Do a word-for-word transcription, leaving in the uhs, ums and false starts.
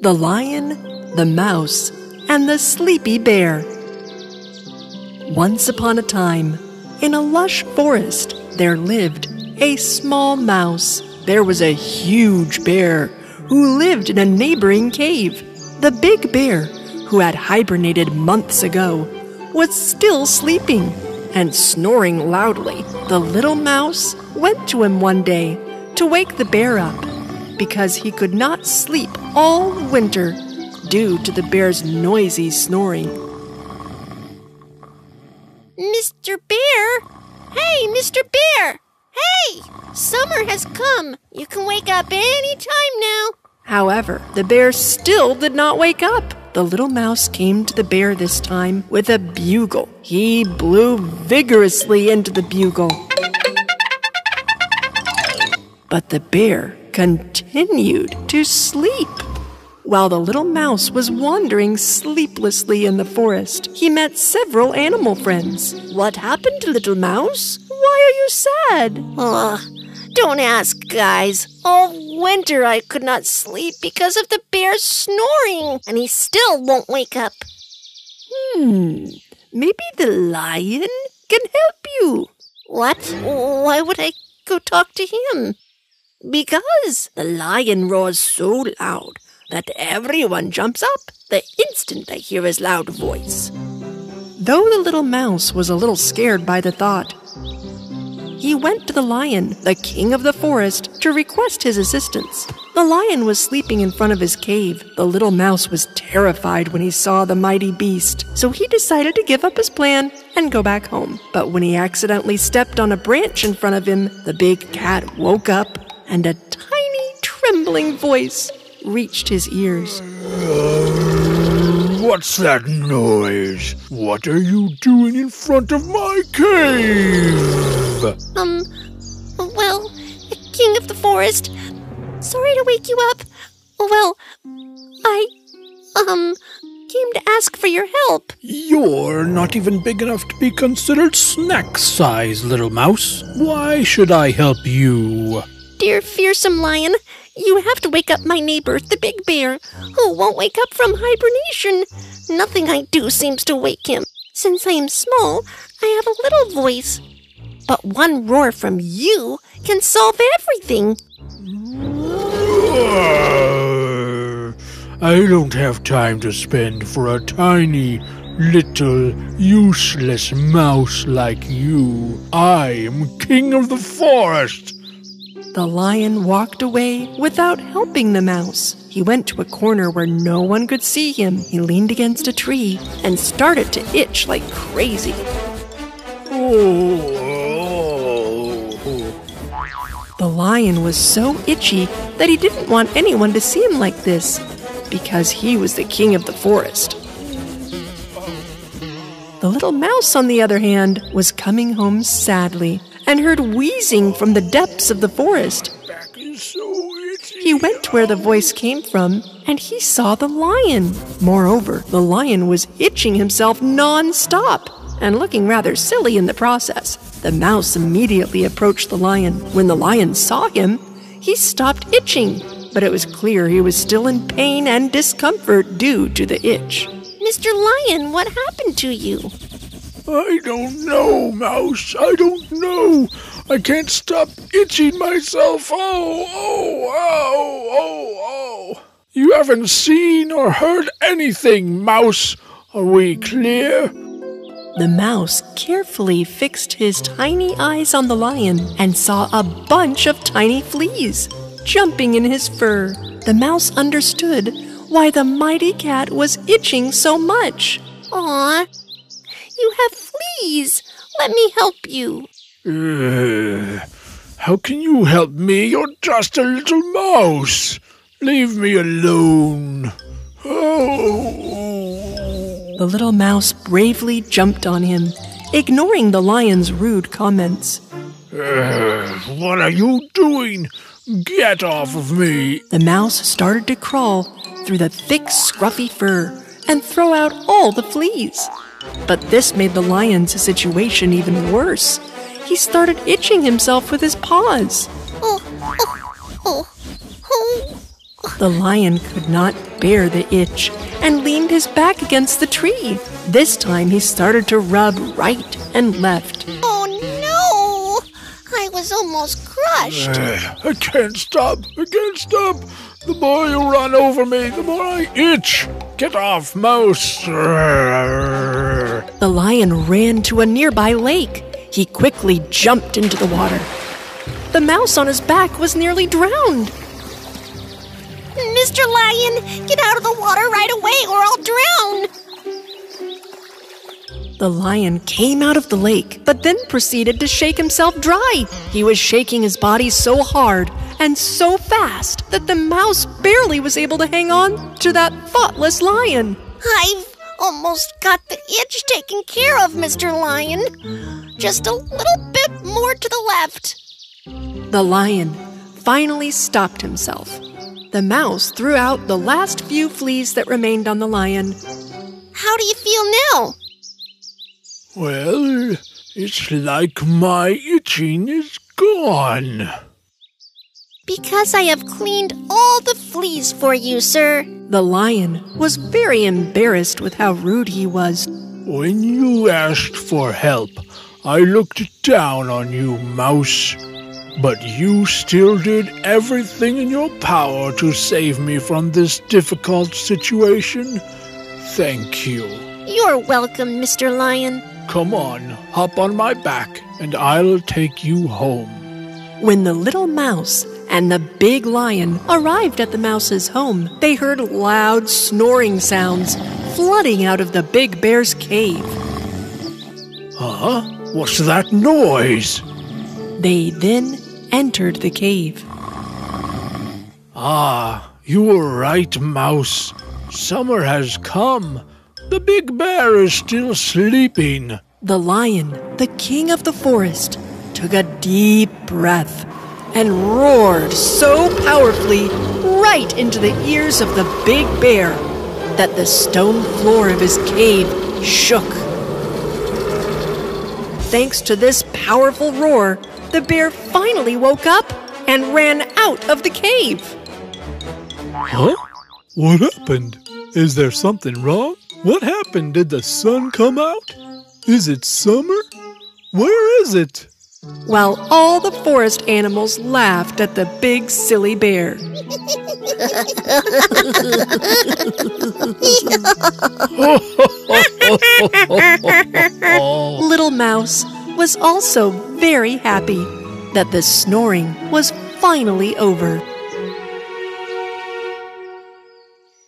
the lion, the mouse, and the sleepy bear. Once upon a time, in a lush forest, there lived a small mouse. There was a huge bear who lived in a neighboring cave. The big bear, who had hibernated months ago, was still sleeping and snoring loudly. The little mouse went to him one day to wake the bear up because he could not sleep all winter due to the bear's noisy snoring. Mister Bear! Hey, Mister Bear! Hey! Summer has come. You can wake up any time now. However, the bear still did not wake up. The little mouse came to the bear this time with a bugle. He blew vigorously into the bugle. But the bear continued to sleep. While the little mouse was wandering sleeplessly in the forest, he met several animal friends. What happened, little mouse? Why are you sad? Ugh. Don't ask, guys. All winter I could not sleep because of the bear snoring, and he still won't wake up. Hmm, maybe the lion can help you. What? Why would I go talk to him? Because the lion roars so loud that everyone jumps up the instant they hear his loud voice. Though the little mouse was a little scared by the thought, he went to the lion, the king of the forest, to request his assistance. The lion was sleeping in front of his cave. The little mouse was terrified when he saw the mighty beast, so he decided to give up his plan and go back home. But when he accidentally stepped on a branch in front of him, the big cat woke up, and a tiny, trembling voice reached his ears. What's that noise? What are you doing in front of my cave? Um, well, king of the forest, sorry to wake you up. Well, I, um, came to ask for your help. You're not even big enough to be considered snack size, little mouse. Why should I help you? Dear fearsome lion, you have to wake up my neighbor, the big bear, who won't wake up from hibernation. Nothing I do seems to wake him. Since I am small, I have a little voice. But one roar from you can solve everything. I don't have time to spend for a tiny, little, useless mouse like you. I am king of the forest. The lion walked away without helping the mouse. He went to a corner where no one could see him. He leaned against a tree and started to itch like crazy. Oh. The lion was so itchy that he didn't want anyone to see him like this because he was the king of the forest. The little mouse, on the other hand, was coming home sadly and heard wheezing from the depths of the forest. My back is so itchy. He went to where the voice came from, and he saw the lion. Moreover, the lion was itching himself non-stop and looking rather silly in the process. The mouse immediately approached the lion. When the lion saw him, he stopped itching, but it was clear he was still in pain and discomfort due to the itch. Mister Lion, what happened to you? I don't know, Mouse. I don't know. I can't stop itching myself. Oh, oh, oh, oh, oh. You haven't seen or heard anything, Mouse. Are we clear? The mouse carefully fixed his tiny eyes on the lion and saw a bunch of tiny fleas jumping in his fur. The mouse understood why the mighty cat was itching so much. Aww. You have fleas. Let me help you. Uh, how can you help me? You're just a little mouse. Leave me alone. Oh. The little mouse bravely jumped on him, ignoring the lion's rude comments. Uh, what are you doing? Get off of me. The mouse started to crawl through the thick, scruffy fur and throw out all the fleas. But this made the lion's situation even worse. He started itching himself with his paws. Oh, oh, oh, oh, The lion could not bear the itch and leaned his back against the tree. This time he started to rub right and left. Oh no! I was almost crushed. Uh, I can't stop. I can't stop. The more you run over me, the more I itch. Get off, mouse. The lion ran to a nearby lake. He quickly jumped into the water. The mouse on his back was nearly drowned. Mister Lion, get out of the water right away or I'll drown! The lion came out of the lake, but then proceeded to shake himself dry. He was shaking his body so hard and so fast that the mouse barely was able to hang on to that thoughtless lion. I've almost got the itch taken care of, Mister Lion. Just a little bit more to the left. The lion finally stopped himself. The mouse threw out the last few fleas that remained on the lion. How do you feel now? Well, it's like my itching is gone. Because I have cleaned all the fleas for you, sir. The lion was very embarrassed with how rude he was. When you asked for help, I looked down on you, mouse. But you still did everything in your power to save me from this difficult situation. Thank you. You're welcome, Mister Lion. Come on, hop on my back, and I'll take you home. When the little mouse and the big lion arrived at the mouse's home, they heard loud snoring sounds flooding out of the big bear's cave. Huh? What's that noise? They then entered the cave. Ah, you were right, mouse. Summer has come. The big bear is still sleeping. The lion, the king of the forest, took a deep breath and roared so powerfully right into the ears of the big bear that the stone floor of his cave shook. Thanks to this powerful roar, the bear finally woke up and ran out of the cave. Huh? What happened? Is there something wrong? What happened? Did the sun come out? Is it summer? Where is it? While all the forest animals laughed at the big silly bear. Little Mouse was also very happy that the snoring was finally over.